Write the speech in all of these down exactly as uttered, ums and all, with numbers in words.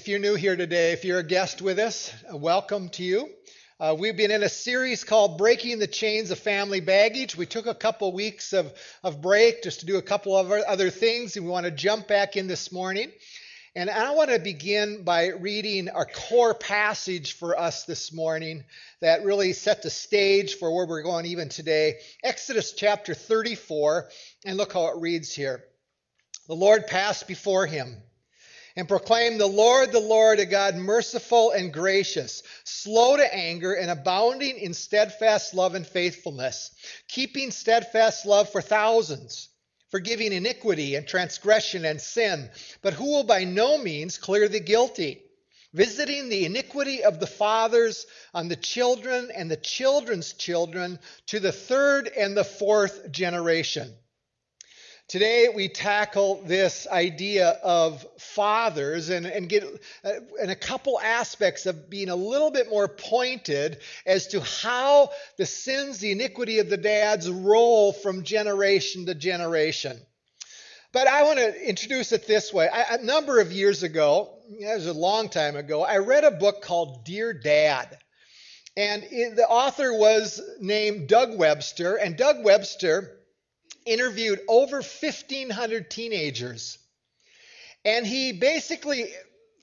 If you're new here today, if you're a guest with us, welcome to you. Uh, we've been in a series called Breaking the Chains of Family Baggage. We took a couple weeks of, of break just to do a couple of other things, and we want to jump back in this morning. And I want to begin by reading our core passage for us this morning that really set the stage for where we're going even today. Exodus chapter thirty-four, and look how it reads here. The Lord passed before him and proclaimed, "The Lord, the Lord, a God merciful and gracious, slow to anger and abounding in steadfast love and faithfulness, keeping steadfast love for thousands, forgiving iniquity and transgression and sin, but who will by no means clear the guilty, visiting the iniquity of the fathers on the children and the children's children to the third and the fourth generation." Today we tackle this idea of fathers and, and get uh, and a couple aspects of being a little bit more pointed as to how the sins, the iniquity of the dads roll from generation to generation. But I want to introduce it this way. I, a number of years ago, it was a long time ago, I read a book called Dear Dad. And it, the author was named Doug Webster, and Doug Webster interviewed over fifteen hundred teenagers, and he basically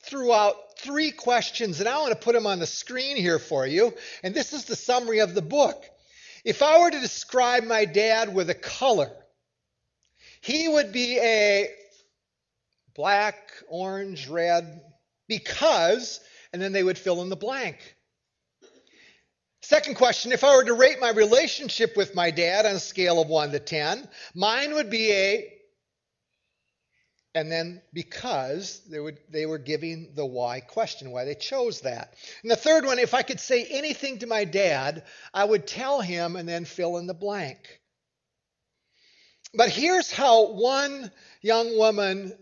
threw out three questions, and I want to put them on the screen here for you, and this is the summary of the book. If I were to describe my dad with a color, he would be a black, orange, red, because, and then they would fill in the blank. Second question, if I were to rate my relationship with my dad on a scale of one to ten, mine would be a, and then because they, would, they were giving the why question, why they chose that. And the third one, if I could say anything to my dad, I would tell him and then fill in the blank. But here's how one young woman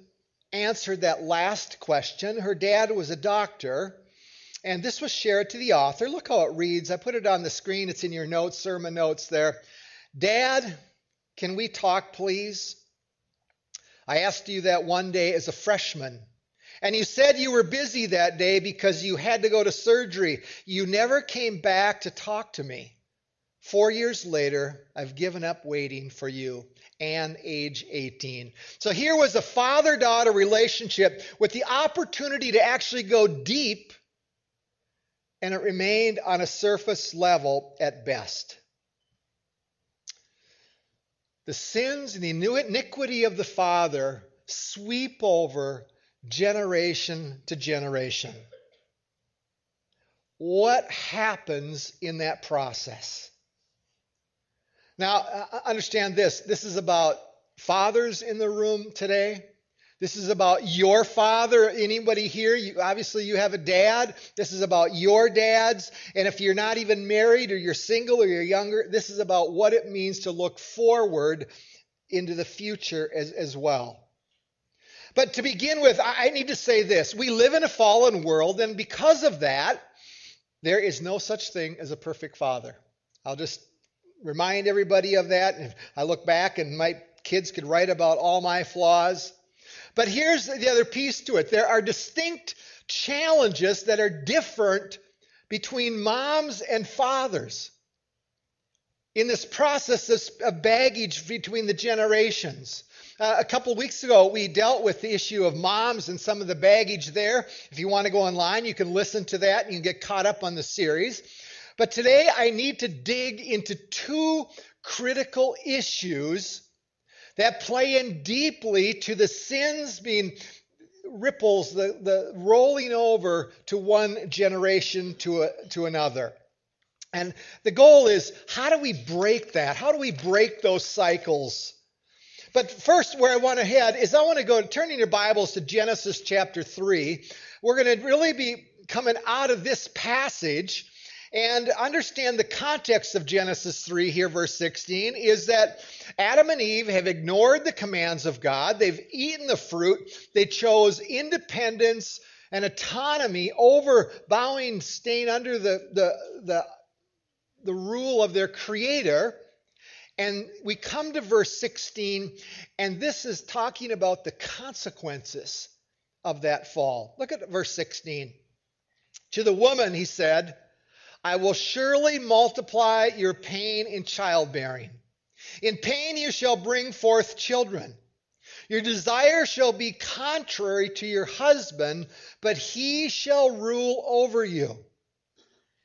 answered that last question. Her dad was a doctor. And this was shared to the author. Look how it reads. I put it on the screen. It's in your notes, sermon notes there. "Dad, can we talk, please? I asked you that one day as a freshman, and you said you were busy that day because you had to go to surgery. You never came back to talk to me. Four years later, I've given up waiting for you." And age eighteen. So here was a father-daughter relationship with the opportunity to actually go deep, and it remained on a surface level at best. The sins and the iniquity of the father sweep over generation to generation. What happens in that process? Now, understand this. This is about fathers in the room today. This is about your father. Anybody here, you, obviously you have a dad. This is about your dads. And if you're not even married or you're single or you're younger, this is about what it means to look forward into the future as, as well. But to begin with, I need to say this. We live in a fallen world, and because of that, there is no such thing as a perfect father. I'll just remind everybody of that. And I look back and my kids could write about all my flaws. But here's the other piece to it. There are distinct challenges that are different between moms and fathers in this process of baggage between the generations. Uh, a couple of weeks ago, we dealt with the issue of moms and some of the baggage there. If you want to go online, you can listen to that and you can get caught up on the series. But today, I need to dig into two critical issues that play in deeply to the sins being ripples, the, the rolling over to one generation to, a, to another. And the goal is, how do we break that? How do we break those cycles? But first, where I want to head is I want to go, turning your Bibles to Genesis chapter three. We're going to really be coming out of this passage and understand the context of Genesis three here, verse sixteen, is that Adam and Eve have ignored the commands of God. They've eaten the fruit. They chose independence and autonomy over bowing, staying under the, the, the, the rule of their Creator. And we come to verse sixteen, and this is talking about the consequences of that fall. Look at verse sixteen. To the woman, he said, I will surely multiply your pain in childbearing. In pain you shall bring forth children. Your desire shall be contrary to your husband, but he shall rule over you.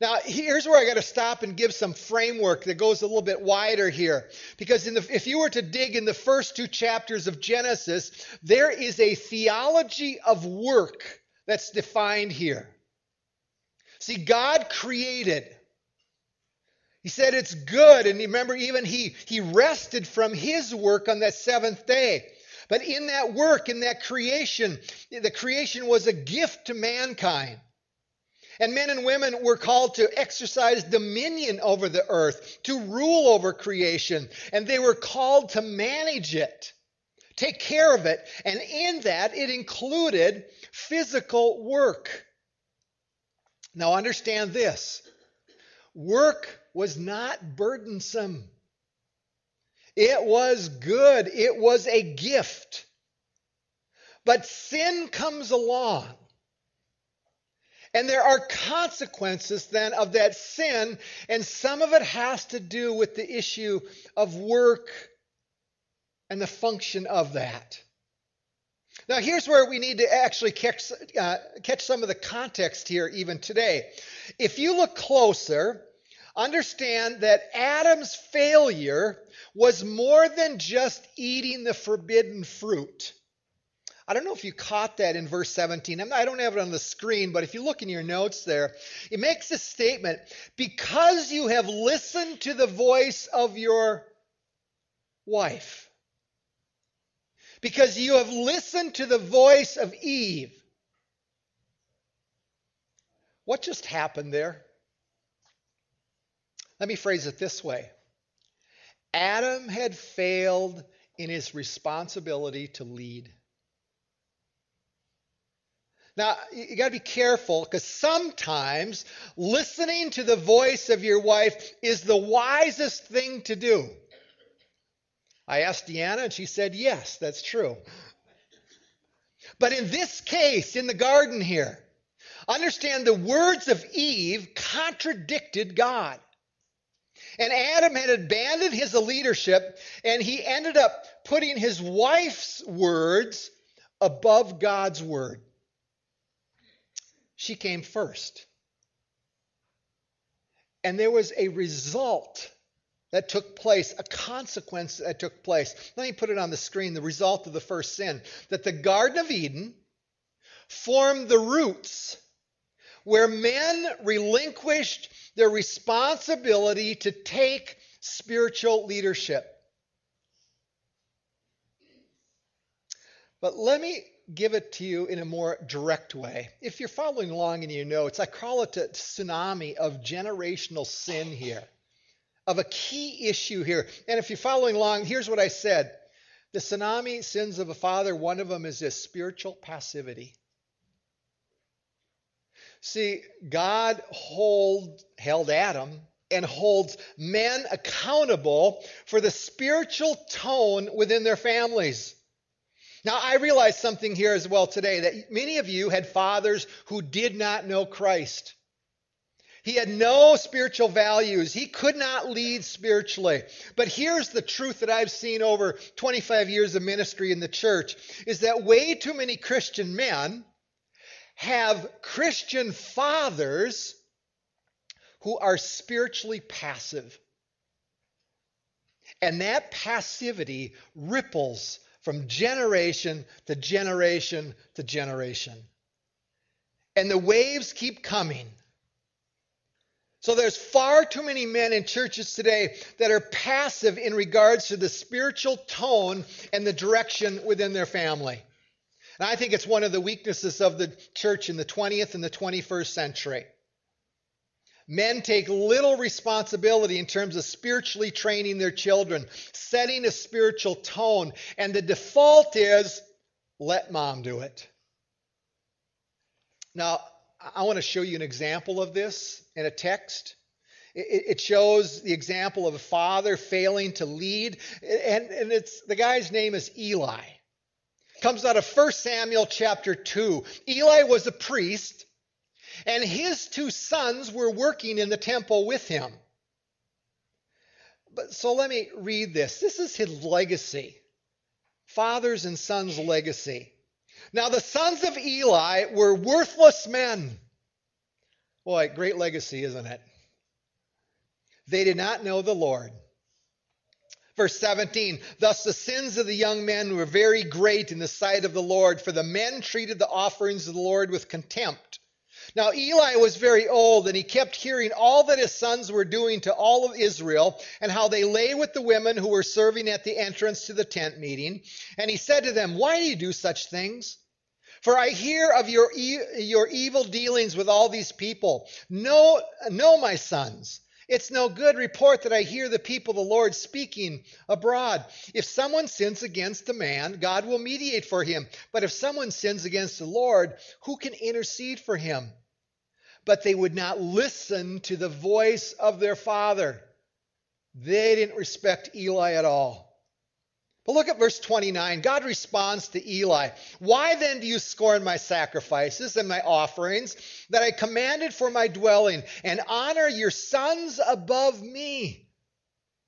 Now, here's where I got to stop and give some framework that goes a little bit wider here. Because in the, if you were to dig in the first two chapters of Genesis, there is a theology of work that's defined here. See, God created. He said it's good. And remember, even he, he rested from his work on that seventh day. But in that work, in that creation, the creation was a gift to mankind. And men and women were called to exercise dominion over the earth, to rule over creation. And they were called to manage it, take care of it. And in that, it included physical work. Now understand this. Work was not burdensome. It was good. It was a gift. But sin comes along. And there are consequences then of that sin, and some of it has to do with the issue of work and the function of that. Now here's where we need to actually catch, uh, catch some of the context here even today. If you look closer, understand that Adam's failure was more than just eating the forbidden fruit. I don't know if you caught that in verse seventeen. I don't have it on the screen, but if you look in your notes there, it makes this statement, because you have listened to the voice of your wife. Because you have listened to the voice of Eve. What just happened there? Let me phrase it this way. Adam had failed in his responsibility to lead. Now, you got to be careful, because sometimes listening to the voice of your wife is the wisest thing to do. I asked Deanna, and she said, yes, that's true. But in this case, in the garden here, understand the words of Eve contradicted God. And Adam had abandoned his leadership, and he ended up putting his wife's words above God's word. She came first. And there was a result that took place, a consequence that took place. Let me put it on the screen, the result of the first sin, that the Garden of Eden formed the roots where men relinquished their responsibility to take spiritual leadership. But let me give it to you in a more direct way. If you're following along in your notes, I call it a tsunami of generational sin here, of a key issue here. And if you're following along, here's what I said. The tsunami sins of a father, one of them is this spiritual passivity. See, God hold, held Adam and holds men accountable for the spiritual tone within their families. Now, I realize something here as well today, that many of you had fathers who did not know Christ. He had no spiritual values. He could not lead spiritually. But here's the truth that I've seen over twenty-five years of ministry in the church, is that way too many Christian men have Christian fathers who are spiritually passive. And that passivity ripples from generation to generation to generation. And the waves keep coming. So there's far too many men in churches today that are passive in regards to the spiritual tone and the direction within their family. And I think it's one of the weaknesses of the church in the twentieth and the twenty-first century. Men take little responsibility in terms of spiritually training their children, setting a spiritual tone, and the default is, let mom do it. Now, I want to show you an example of this in a text. It shows the example of a father failing to lead, and, and it's the guy's name is Eli. It comes out of First Samuel chapter two. Eli was a priest, and his two sons were working in the temple with him. But so let me read this. This is his legacy, fathers and sons' legacy. Now the sons of Eli were worthless men. Boy, great legacy, isn't it? They did not know the Lord. Verse seventeen, thus the sins of the young men were very great in the sight of the Lord, for the men treated the offerings of the Lord with contempt. Now Eli was very old, and he kept hearing all that his sons were doing to all of Israel, and how they lay with the women who were serving at the entrance to the tent meeting. And he said to them, why do you do such things? For I hear of your, e- your evil dealings with all these people. No, no, my sons. It's no good report that I hear the people of the Lord speaking abroad. If someone sins against a man, God will mediate for him. But if someone sins against the Lord, who can intercede for him? But they would not listen to the voice of their father. They didn't respect Eli at all. But look at verse twenty-nine. God responds to Eli. Why then do you scorn my sacrifices and my offerings that I commanded for my dwelling, and honor your sons above me?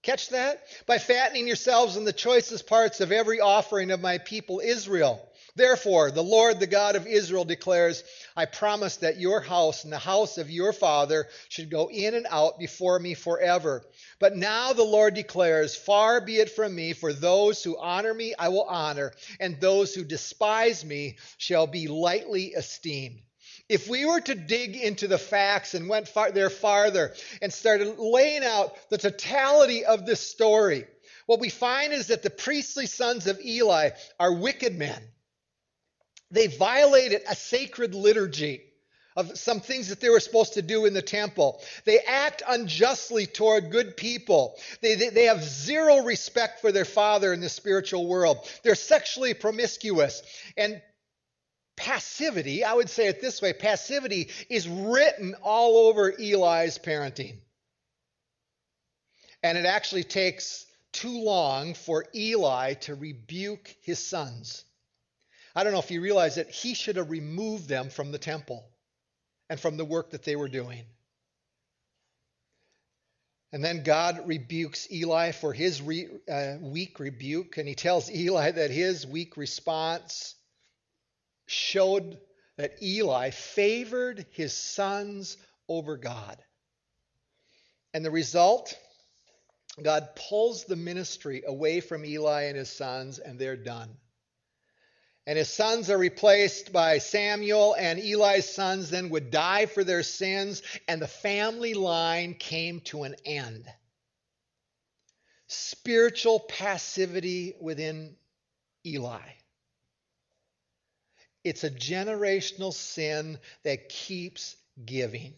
Catch that? By fattening yourselves on the choicest parts of every offering of my people Israel. Therefore, the Lord, the God of Israel, declares, I promise that your house and the house of your father should go in and out before me forever. But now the Lord declares, far be it from me, for those who honor me I will honor, and those who despise me shall be lightly esteemed. If we were to dig into the facts and went far, there farther and started laying out the totality of this story, what we find is that the priestly sons of Eli are wicked men. They violated a sacred liturgy of some things that they were supposed to do in the temple. They act unjustly toward good people. They, they, they have zero respect for their father in the spiritual world. They're sexually promiscuous. And passivity, I would say it this way, passivity is written all over Eli's parenting. And it actually takes too long for Eli to rebuke his sons. I don't know if you realize that he should have removed them from the temple and from the work that they were doing. And then God rebukes Eli for his re, uh, weak rebuke, and he tells Eli that his weak response showed that Eli favored his sons over God. And the result, God pulls the ministry away from Eli and his sons, and they're done. And his sons are replaced by Samuel, and Eli's sons then would die for their sins, and the family line came to an end. Spiritual passivity within Eli. It's a generational sin that keeps giving.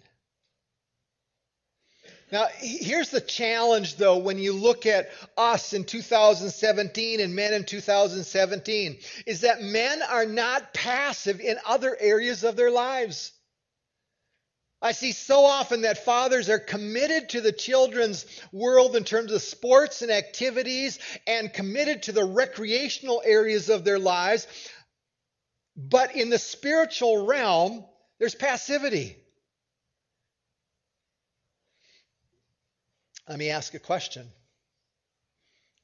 Now, here's the challenge, though, when you look at us in two thousand seventeen and men in two thousand seventeen, is that men are not passive in other areas of their lives. I see so often that fathers are committed to the children's world in terms of sports and activities and committed to the recreational areas of their lives. But in the spiritual realm, there's passivity. Let me ask a question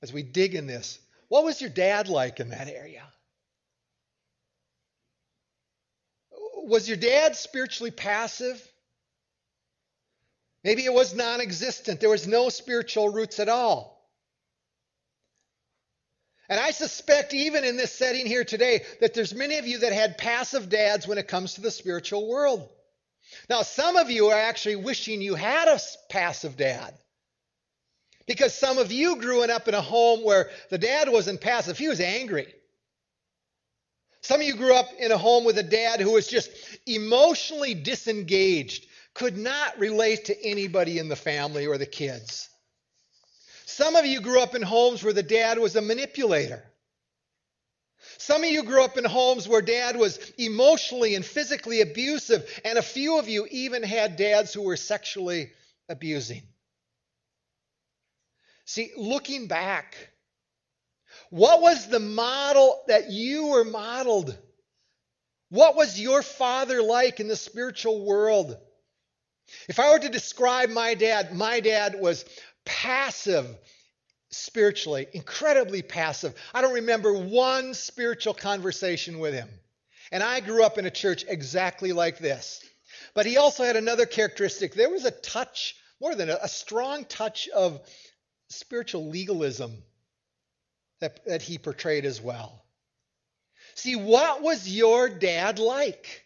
as we dig in this. What was your dad like in that area? Was your dad spiritually passive? Maybe it was non-existent. There was no spiritual roots at all. And I suspect even in this setting here today that there's many of you that had passive dads when it comes to the spiritual world. Now, some of you are actually wishing you had a passive dad. Because some of you grew up in a home where the dad wasn't passive, he was angry. Some of you grew up in a home with a dad who was just emotionally disengaged, could not relate to anybody in the family or the kids. Some of you grew up in homes where the dad was a manipulator. Some of you grew up in homes where dad was emotionally and physically abusive, and a few of you even had dads who were sexually abusing. See, looking back, what was the model that you were modeled? What was your father like in the spiritual world? If I were to describe my dad, my dad was passive spiritually, incredibly passive. I don't remember one spiritual conversation with him. And I grew up in a church exactly like this. But he also had another characteristic. There was a touch, more than a, a strong touch of spiritual legalism that, that he portrayed as well. See, what was your dad like?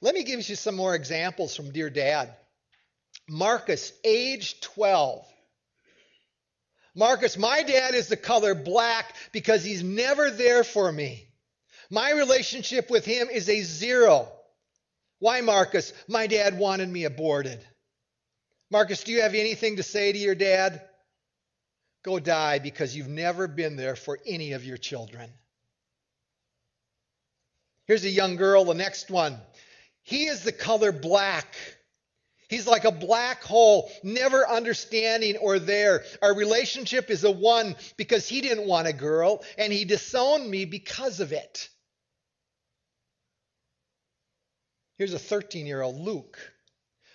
Let me give you some more examples from Dear Dad. Marcus, age twelve. Marcus, my dad is the color black because he's never there for me. My relationship with him is a zero. Why, Marcus? My dad wanted me aborted. Marcus, do you have anything to say to your dad? Go die because you've never been there for any of your children. Here's a young girl, the next one. He is the color black. He's like a black hole, never understanding or there. Our relationship is a one because he didn't want a girl, and he disowned me because of it. Here's a thirteen-year-old Luke.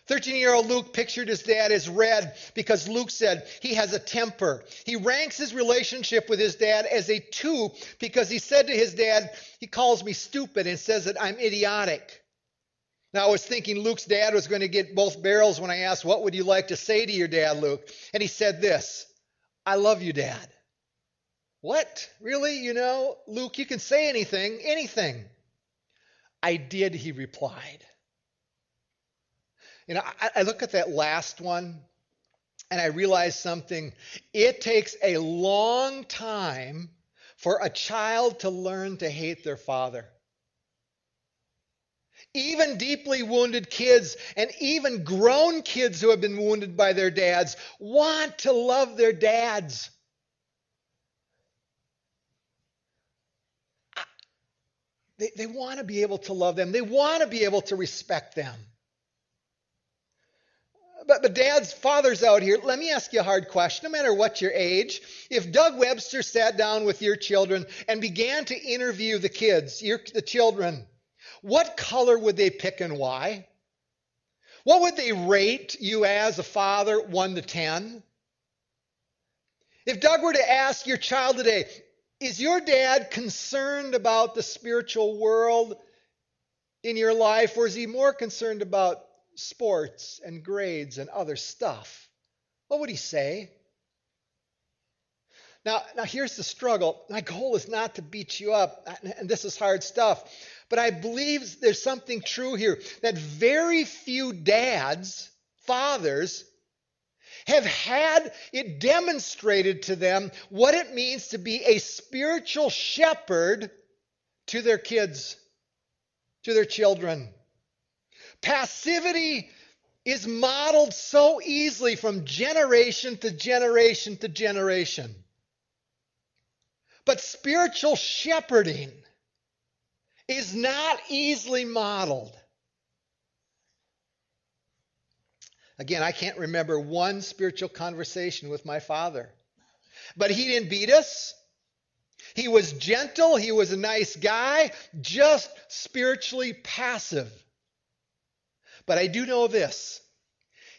thirteen-year-old Luke pictured his dad as red because Luke said he has a temper. He ranks his relationship with his dad as a two because he said to his dad, he calls me stupid and says that I'm idiotic. Now, I was thinking Luke's dad was going to get both barrels when I asked, what would you like to say to your dad, Luke? And he said this, I love you, Dad. What? Really? You know, Luke, you can say anything, anything. I did, he replied. You know, I, I look at that last one, and I realize something. It takes a long time for a child to learn to hate their father. Even deeply wounded kids and even grown kids who have been wounded by their dads want to love their dads. They, they want to be able to love them. They want to be able to respect them. But, but dads, fathers out here, let me ask you a hard question. No matter what your age, if Doug Webster sat down with your children and began to interview the kids, your, the children, what color would they pick and why? What would they rate you as a father, one to ten? If Doug were to ask your child today, is your dad concerned about the spiritual world in your life, or is he more concerned about sports and grades and other stuff? What would he say? Now, now here's the struggle. My goal is not to beat you up, and this is hard stuff. But I believe there's something true here, that very few dads, fathers, have had it demonstrated to them what it means to be a spiritual shepherd to their kids, to their children. Passivity is modeled so easily from generation to generation to generation. But spiritual shepherding is not easily modeled. Again, I can't remember one spiritual conversation with my father. But he didn't beat us. He was gentle. He was a nice guy, just spiritually passive. But I do know this.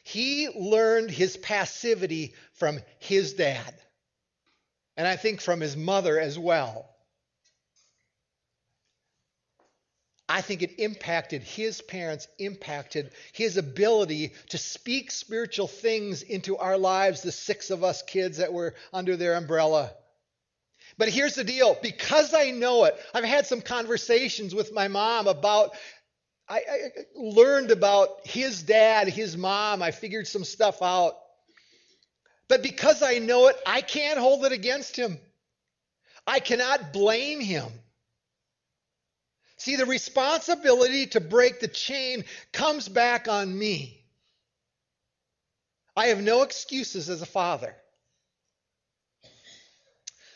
He learned his passivity from his dad. And I think from his mother as well. I think it impacted, his parents impacted his ability to speak spiritual things into our lives, the six of us kids that were under their umbrella. But here's the deal. Because I know it, I've had some conversations with my mom about, I, I learned about his dad, his mom. I figured some stuff out. But because I know it, I can't hold it against him. I cannot blame him. See, the responsibility to break the chain comes back on me. I have no excuses as a father.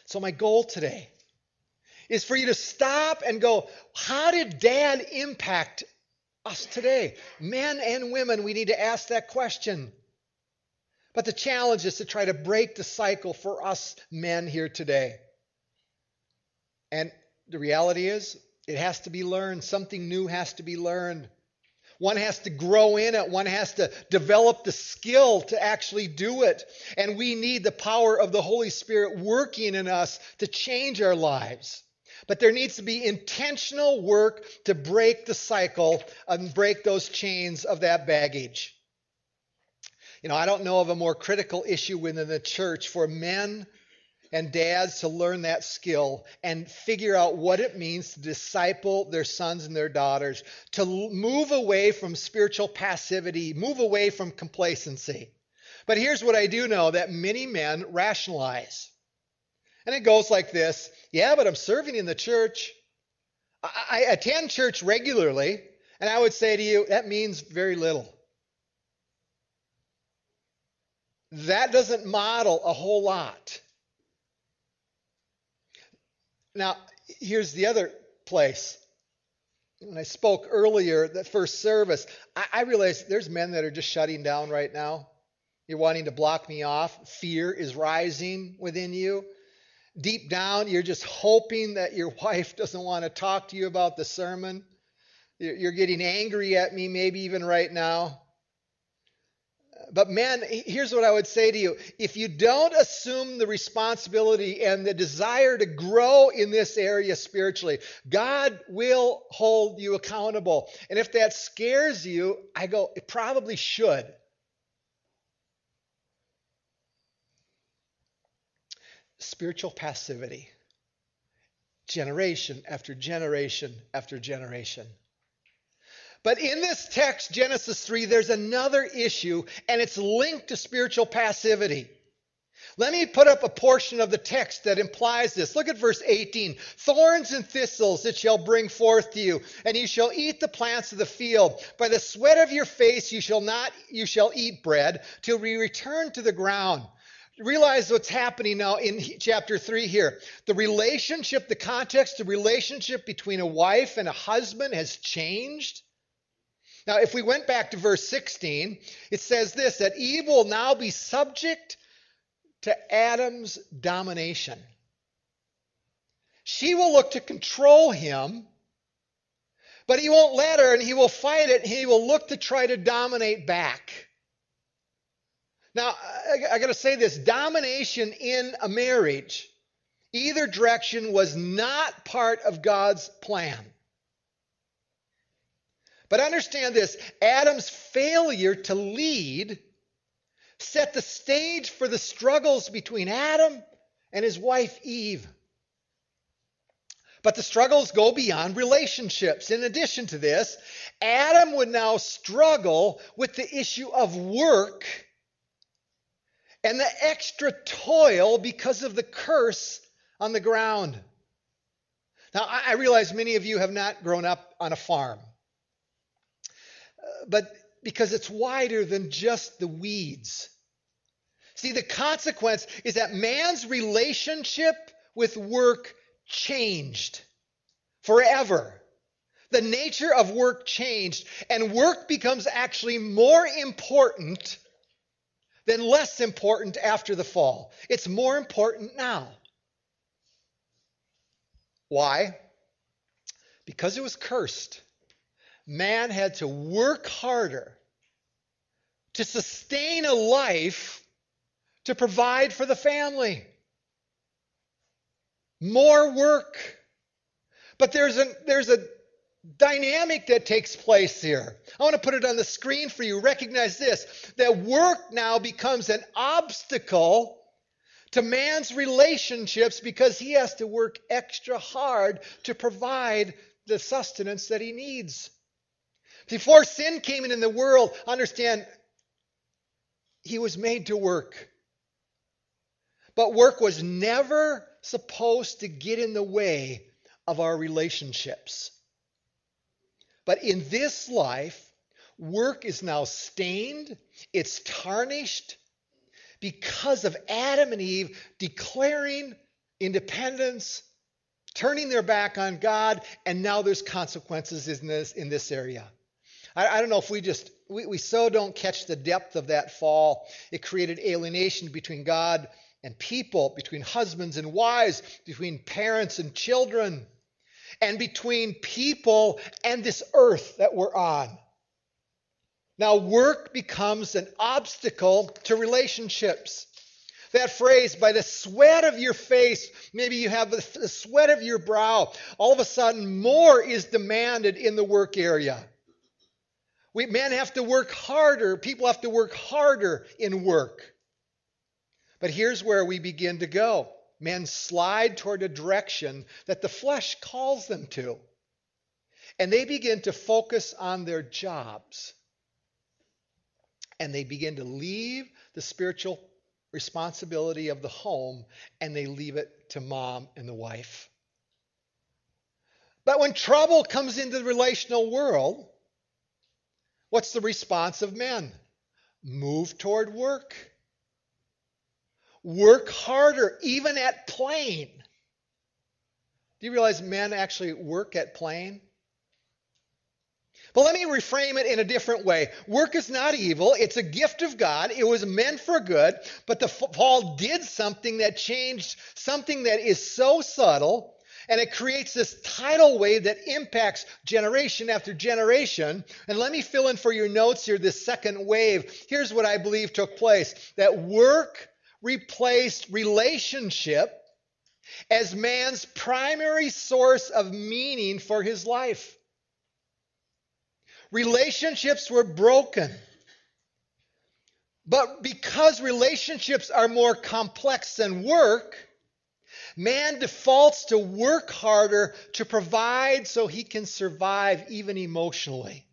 So my goal today is for you to stop and go, how did Dad impact us today? Men and women, we need to ask that question. But the challenge is to try to break the cycle for us men here today. And the reality is, it has to be learned. Something new has to be learned. One has to grow in it. One has to develop the skill to actually do it. And we need the power of the Holy Spirit working in us to change our lives. But there needs to be intentional work to break the cycle and break those chains of that baggage. You know, I don't know of a more critical issue within the church for men and dads to learn that skill and figure out what it means to disciple their sons and their daughters, to move away from spiritual passivity, move away from complacency. But here's what I do know, that many men rationalize. And it goes like this, yeah, but I'm serving in the church. I, I attend church regularly, and I would say to you, that means very little. That doesn't model a whole lot. Now, here's the other place. When I spoke earlier, the first service, I, I realized there's men that are just shutting down right now. You're wanting to block me off. Fear is rising within you. Deep down, you're just hoping that your wife doesn't want to talk to you about the sermon. You're getting angry at me, maybe even right now. But men, here's what I would say to you. If you don't assume the responsibility and the desire to grow in this area spiritually, God will hold you accountable. And if that scares you, I go, it probably should. Spiritual passivity. Generation after generation after generation. But in this text, Genesis three, there's another issue, and it's linked to spiritual passivity. Let me put up a portion of the text that implies this. Look at verse eighteen. Thorns and thistles it shall bring forth to you, and you shall eat the plants of the field. By the sweat of your face you shall not you shall eat bread, till we return to the ground. Realize what's happening now in chapter three here. The relationship, the context, the relationship between a wife and a husband has changed. Now, if we went back to verse sixteen, it says this, that Eve will now be subject to Adam's domination. She will look to control him, but he won't let her, and he will fight it, and he will look to try to dominate back. Now, I, I got to say this, domination in a marriage, either direction, was not part of God's plan. But understand this, Adam's failure to lead set the stage for the struggles between Adam and his wife Eve. But the struggles go beyond relationships. In addition to this, Adam would now struggle with the issue of work and the extra toil because of the curse on the ground. Now, I realize many of you have not grown up on a farm. But because it's wider than just the weeds. See, the consequence is that man's relationship with work changed forever. The nature of work changed, and work becomes actually more important than less important after the fall. It's more important now. Why? Because it was cursed. Man had to work harder to sustain a life to provide for the family. More work. But there's a, there's a dynamic that takes place here. I want to put it on the screen for you. Recognize this, that work now becomes an obstacle to man's relationships because he has to work extra hard to provide the sustenance that he needs. Before sin came into the world, understand, he was made to work. But work was never supposed to get in the way of our relationships. But in this life, work is now stained, it's tarnished because of Adam and Eve declaring independence, turning their back on God, and now there's consequences in this, in this area. I, I don't know if we just, we, we so don't catch the depth of that fall. It created alienation between God and people, between husbands and wives, between parents and children, and between people and this earth that we're on. Now work becomes an obstacle to relationships. That phrase, by the sweat of your face, maybe you have the sweat of your brow. All of a sudden, more is demanded in the work area. We men have to work harder. People have to work harder in work. But here's where we begin to go. Men slide toward a direction that the flesh calls them to. And they begin to focus on their jobs. And they begin to leave the spiritual responsibility of the home, and they leave it to mom and the wife. But when trouble comes into the relational world, what's the response of men? Move toward work. Work harder, even at playing. Do you realize men actually work at playing? But let me reframe it in a different way. Work is not evil. It's a gift of God. It was meant for good. But the fall did something that changed, something that is so subtle, and it creates this tidal wave that impacts generation after generation. And let me fill in for your notes here this second wave. Here's what I believe took place. That work replaced relationship as man's primary source of meaning for his life. Relationships were broken. But because relationships are more complex than work, man defaults to work harder to provide so he can survive even emotionally.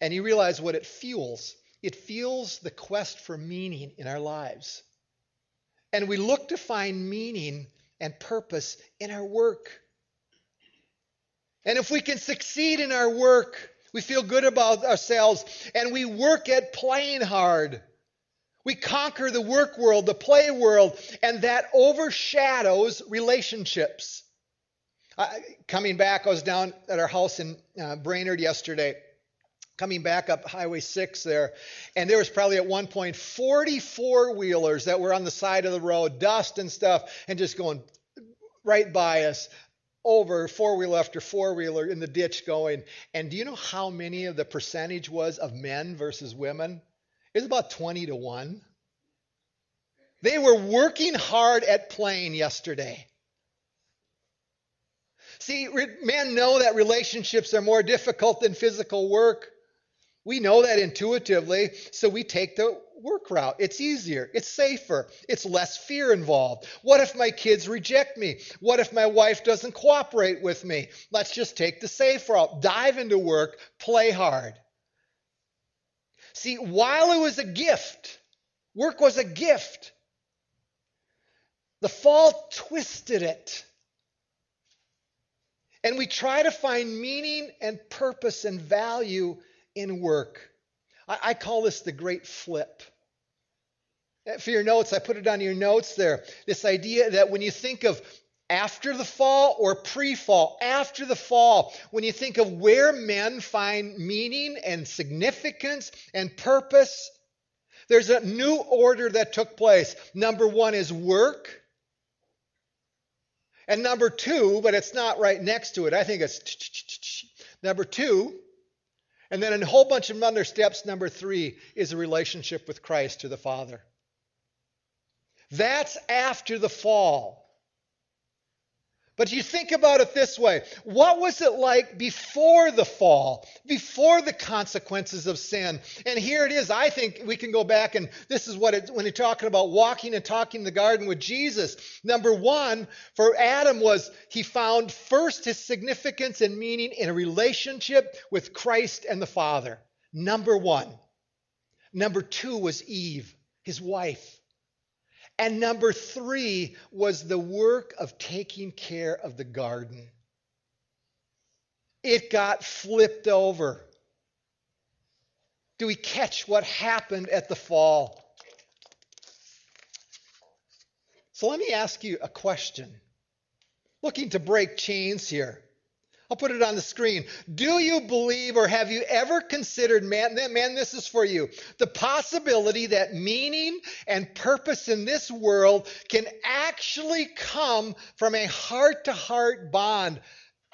And you realize what it fuels. It fuels the quest for meaning in our lives. And we look to find meaning and purpose in our work. And if we can succeed in our work, we feel good about ourselves, and we work at playing hard. We conquer the work world, the play world, and that overshadows relationships. I, coming back, I was down at our house in uh, Brainerd yesterday. Coming back up Highway six there, and there was probably at one point forty four-wheelers that were on the side of the road, dust and stuff, and just going right by us, over four-wheeler after four-wheeler in the ditch going. And do you know how many of the percentage was of men versus women? It was about twenty to one. They were working hard at playing yesterday. See, men know that relationships are more difficult than physical work. We know that intuitively, so we take the work route. It's easier. It's safer. It's less fear involved. What if my kids reject me? What if my wife doesn't cooperate with me? Let's just take the safe route. Dive into work. Play hard. See, while it was a gift, work was a gift, the fall twisted it. And we try to find meaning and purpose and value in work. I, I call this the great flip. For your notes, I put it on your notes there. This idea that when you think of after the fall or pre-fall, after the fall, when you think of where men find meaning and significance and purpose, there's a new order that took place. Number one is work. And number two, but it's not right next to it. I think it's number two. And then a whole bunch of other steps. Number three is a relationship with Christ to the Father. That's after the fall. But you think about it this way. What was it like before the fall, before the consequences of sin? And here it is. I think we can go back, and this is what it, when you're talking about walking and talking in the garden with Jesus. Number one, for Adam was he found first his significance and meaning in a relationship with Christ and the Father. Number one. Number two was Eve, his wife. And number three was the work of taking care of the garden. It got flipped over. Do we catch what happened at the fall? So let me ask you a question. Looking to break chains here. I'll put it on the screen. Do you believe, or have you ever considered, man, man, this is for you, the possibility that meaning and purpose in this world can actually come from a heart-to-heart bond,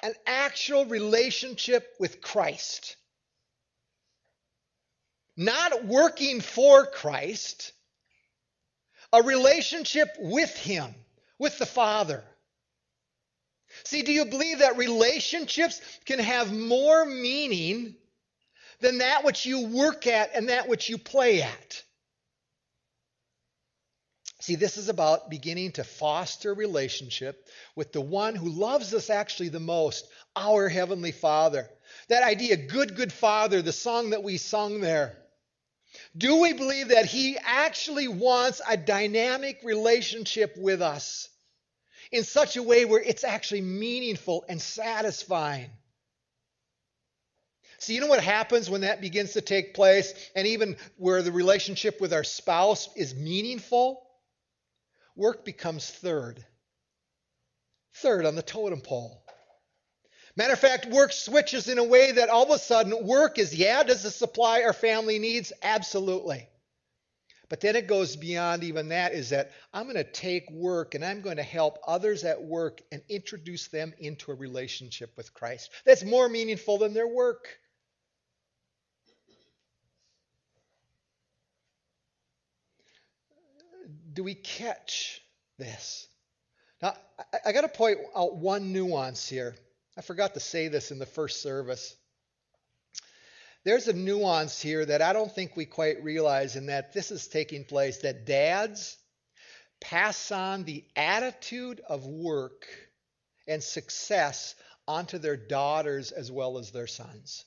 an actual relationship with Christ? Not working for Christ, a relationship with Him, with the Father. See, do you believe that relationships can have more meaning than that which you work at and that which you play at? See, this is about beginning to foster relationship with the one who loves us actually the most, our Heavenly Father. That idea, good, good Father, the song that we sung there. Do we believe that He actually wants a dynamic relationship with us? In such a way where it's actually meaningful and satisfying. See, you know what happens when that begins to take place, and even where the relationship with our spouse is meaningful? Work becomes third. Third on the totem pole. Matter of fact, work switches in a way that all of a sudden work is, yeah, does it supply our family needs? Absolutely. But then it goes beyond even that, is that I'm going to take work and I'm going to help others at work and introduce them into a relationship with Christ. That's more meaningful than their work. Do we catch this? Now, I, I got to point out one nuance here. I forgot to say this in the first service. There's a nuance here that I don't think we quite realize, in that this is taking place, that dads pass on the attitude of work and success onto their daughters as well as their sons.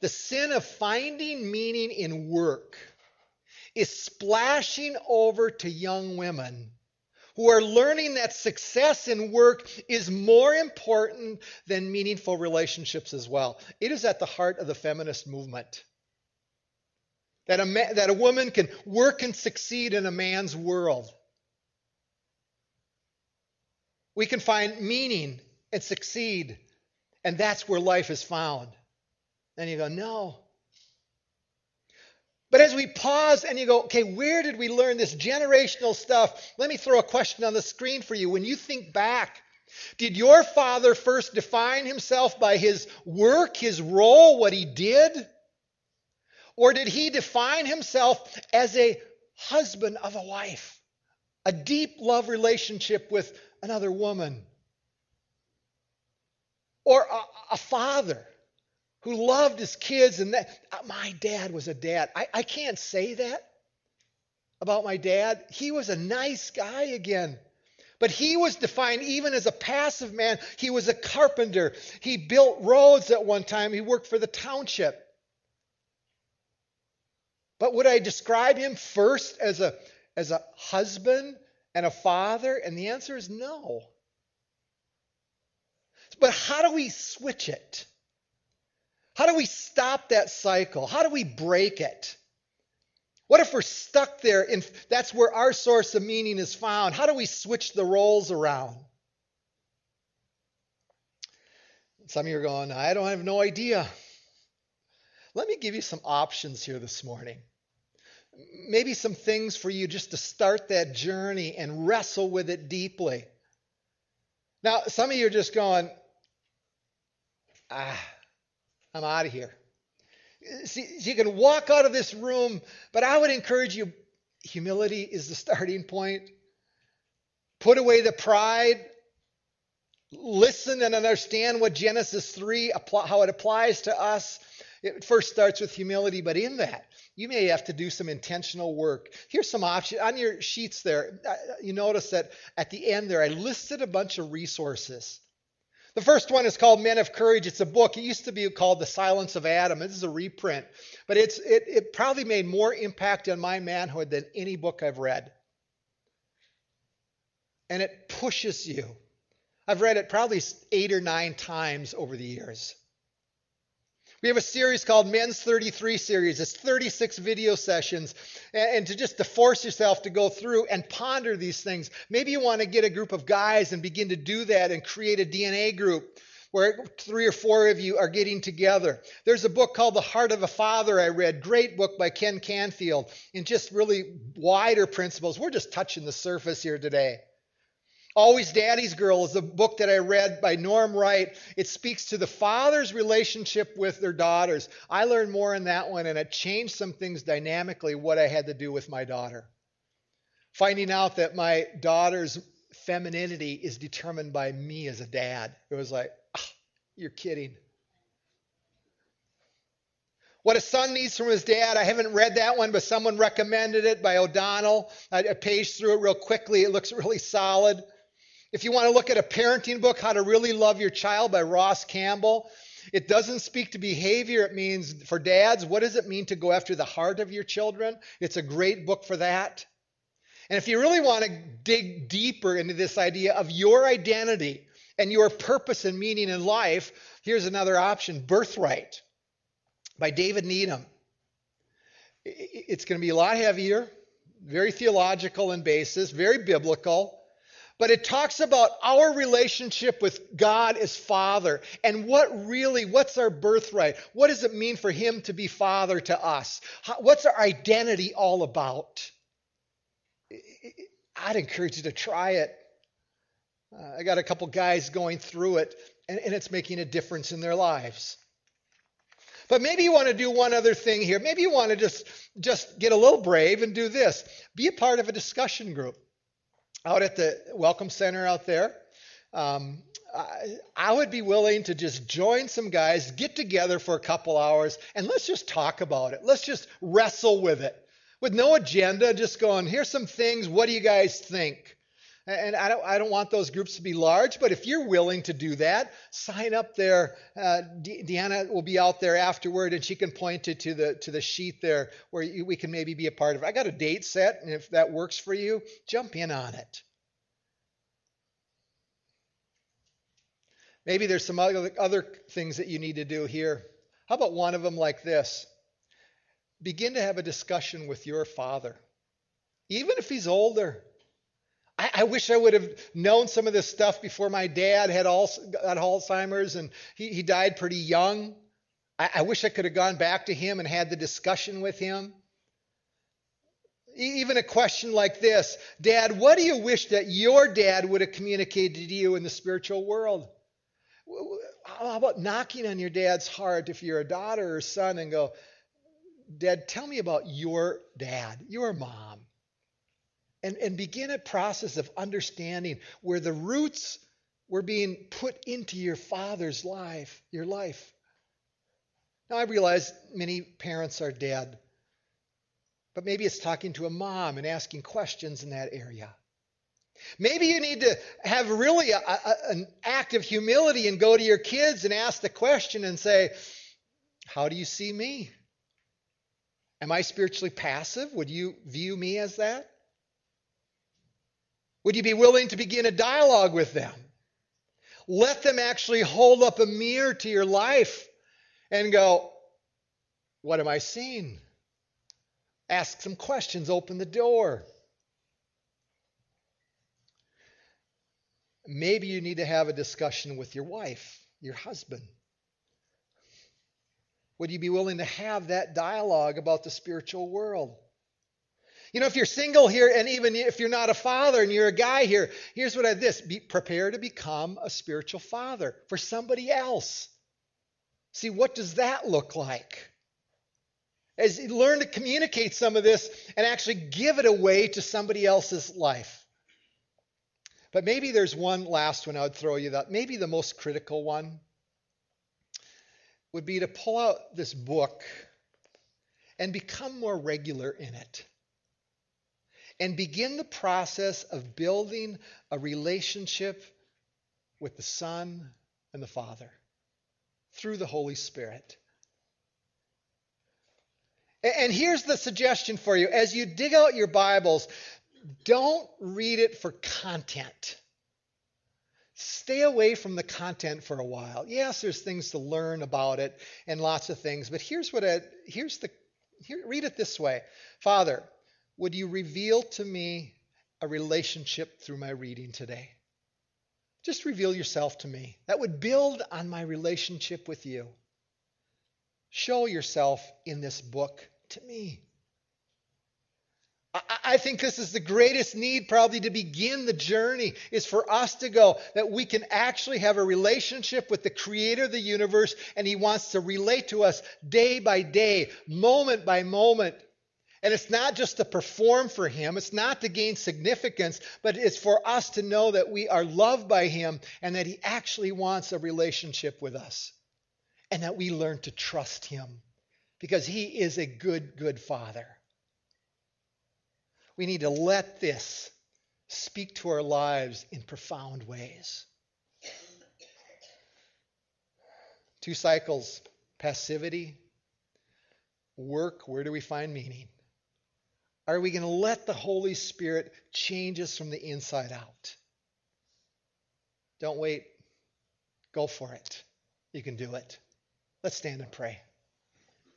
The sin of finding meaning in work is splashing over to young women who are learning that success in work is more important than meaningful relationships as well. It is at the heart of the feminist movement. That a, man, that a woman can work and succeed in a man's world. We can find meaning and succeed, and that's where life is found. And you go, no. But as we pause and you go, okay, where did we learn this generational stuff? Let me throw a question on the screen for you. When you think back, did your father first define himself by his work, his role, what he did? Or did he define himself as a husband of a wife, a deep love relationship with another woman? Or a, a father who loved his kids, and that, my dad was a dad. I, I can't say that about my dad. He was a nice guy again. But he was defined even as a passive man. He was a carpenter. He built roads at one time. He worked for the township. But would I describe him first as a, as a husband and a father? And the answer is no. But how do we switch it? How do we stop that cycle? How do we break it? What if we're stuck there and that's where our source of meaning is found? How do we switch the roles around? Some of you are going, I don't have no idea. Let me give you some options here this morning. Maybe some things for you just to start that journey and wrestle with it deeply. Now, some of you are just going, ah. I'm out of here. See, you can walk out of this room, but I would encourage you, humility is the starting point. Put away the pride. Listen and understand what Genesis three, how it applies to us. It first starts with humility, but in that, you may have to do some intentional work. Here's some options. On your sheets there, you notice that at the end there, I listed a bunch of resources. The first one is called Men of Courage. It's a book. It used to be called The Silence of Adam. This is a reprint. But it's it, it probably made more impact on my manhood than any book I've read. And it pushes you I've read it probably eight or nine times over the years. We have a series called Men's thirty-three Series. It's thirty-six video sessions. And to just to force yourself to go through and ponder these things. Maybe you want to get a group of guys and begin to do that and create a D N A group where three or four of you are getting together. There's a book called The Heart of a Father I read, great book by Ken Canfield, and just really wider principles. We're just touching the surface here today. Always Daddy's Girl is a book that I read by Norm Wright. It speaks to the father's relationship with their daughters. I learned more in that one, and it changed some things dynamically, what I had to do with my daughter. Finding out that my daughter's femininity is determined by me as a dad. It was like, oh, you're kidding. What a Son Needs from His Dad. I haven't read that one, but someone recommended it by O'Donnell. I paged through it real quickly. It looks really solid. If you want to look at a parenting book, How to Really Love Your Child by Ross Campbell, it doesn't speak to behavior. It means, for dads, what does it mean to go after the heart of your children? It's a great book for that. And if you really want to dig deeper into this idea of your identity and your purpose and meaning in life, here's another option, Birthright by David Needham. It's going to be a lot heavier, very theological in basis, very biblical. But it talks about our relationship with God as Father and what really, what's our birthright? What does it mean for Him to be Father to us? How, what's our identity all about? I'd encourage you to try it. Uh, I got a couple guys going through it, and, and it's making a difference in their lives. But maybe you want to do one other thing here. Maybe you want to just, just get a little brave and do this. Be a part of a discussion group out at the Welcome Center out there. Um, I, I would be willing to just join some guys, get together for a couple hours, and let's just talk about it. Let's just wrestle with it. With no agenda, just going, here's some things, what do you guys think? And I don't, I don't want those groups to be large, but if you're willing to do that, sign up there. Uh, De- Deanna will be out there afterward, and she can point it to the to the sheet there where you, we can maybe be a part of it. I got a date set, and if that works for you, jump in on it. Maybe there's some other, other things that you need to do here. How about one of them like this? Begin to have a discussion with your father, even if he's older. I, I wish I would have known some of this stuff before my dad had, all, had Alzheimer's, and he, he died pretty young. I, I wish I could have gone back to him and had the discussion with him. Even a question like this, Dad, what do you wish that your dad would have communicated to you in the spiritual world? How about knocking on your dad's heart if you're a daughter or son and go, Dad, tell me about your dad, your mom. And, and begin a process of understanding where the roots were being put into your father's life, your life. Now, I realize many parents are dead, but maybe it's talking to a mom and asking questions in that area. Maybe you need to have really a, a, an act of humility and go to your kids and ask the question and say, how do you see me? Am I spiritually passive? Would you view me as that? Would you be willing to begin a dialogue with them? Let them actually hold up a mirror to your life and go, what am I seeing? Ask some questions, open the door. Maybe you need to have a discussion with your wife, your husband. Would you be willing to have that dialogue about the spiritual world? You know, if you're single here, and even if you're not a father and you're a guy here, here's what I this, be prepare to become a spiritual father for somebody else. See, what does that look like? As you learn to communicate some of this and actually give it away to somebody else's life. But maybe there's one last one I would throw you that, maybe the most critical one, would be to pull out this book and become more regular in it and begin the process of building a relationship with the Son and the Father through the Holy Spirit. And here's the suggestion for you. As you dig out your Bibles, don't read it for content. stay away from the content for a while. Yes, there's things to learn about it and lots of things, but here's what I, here's the, here, read it this way. Father, would you reveal to me a relationship through my reading today? Just reveal yourself to me. That would build on my relationship with you. Show yourself in this book to me. I, I think this is the greatest need probably to begin the journey, is for us to go, that we can actually have a relationship with the creator of the universe, and he wants to relate to us day by day, moment by moment. And it's not just to perform for him, it's not to gain significance, but it's for us to know that we are loved by him and that he actually wants a relationship with us. And that we learn to trust him because he is a good, good father. We need to let this speak to our lives in profound ways. Two cycles, passivity, work, where do we find meaning? Are we going to let the Holy Spirit change us from the inside out? Don't wait. Go for it. You can do it. Let's stand and pray.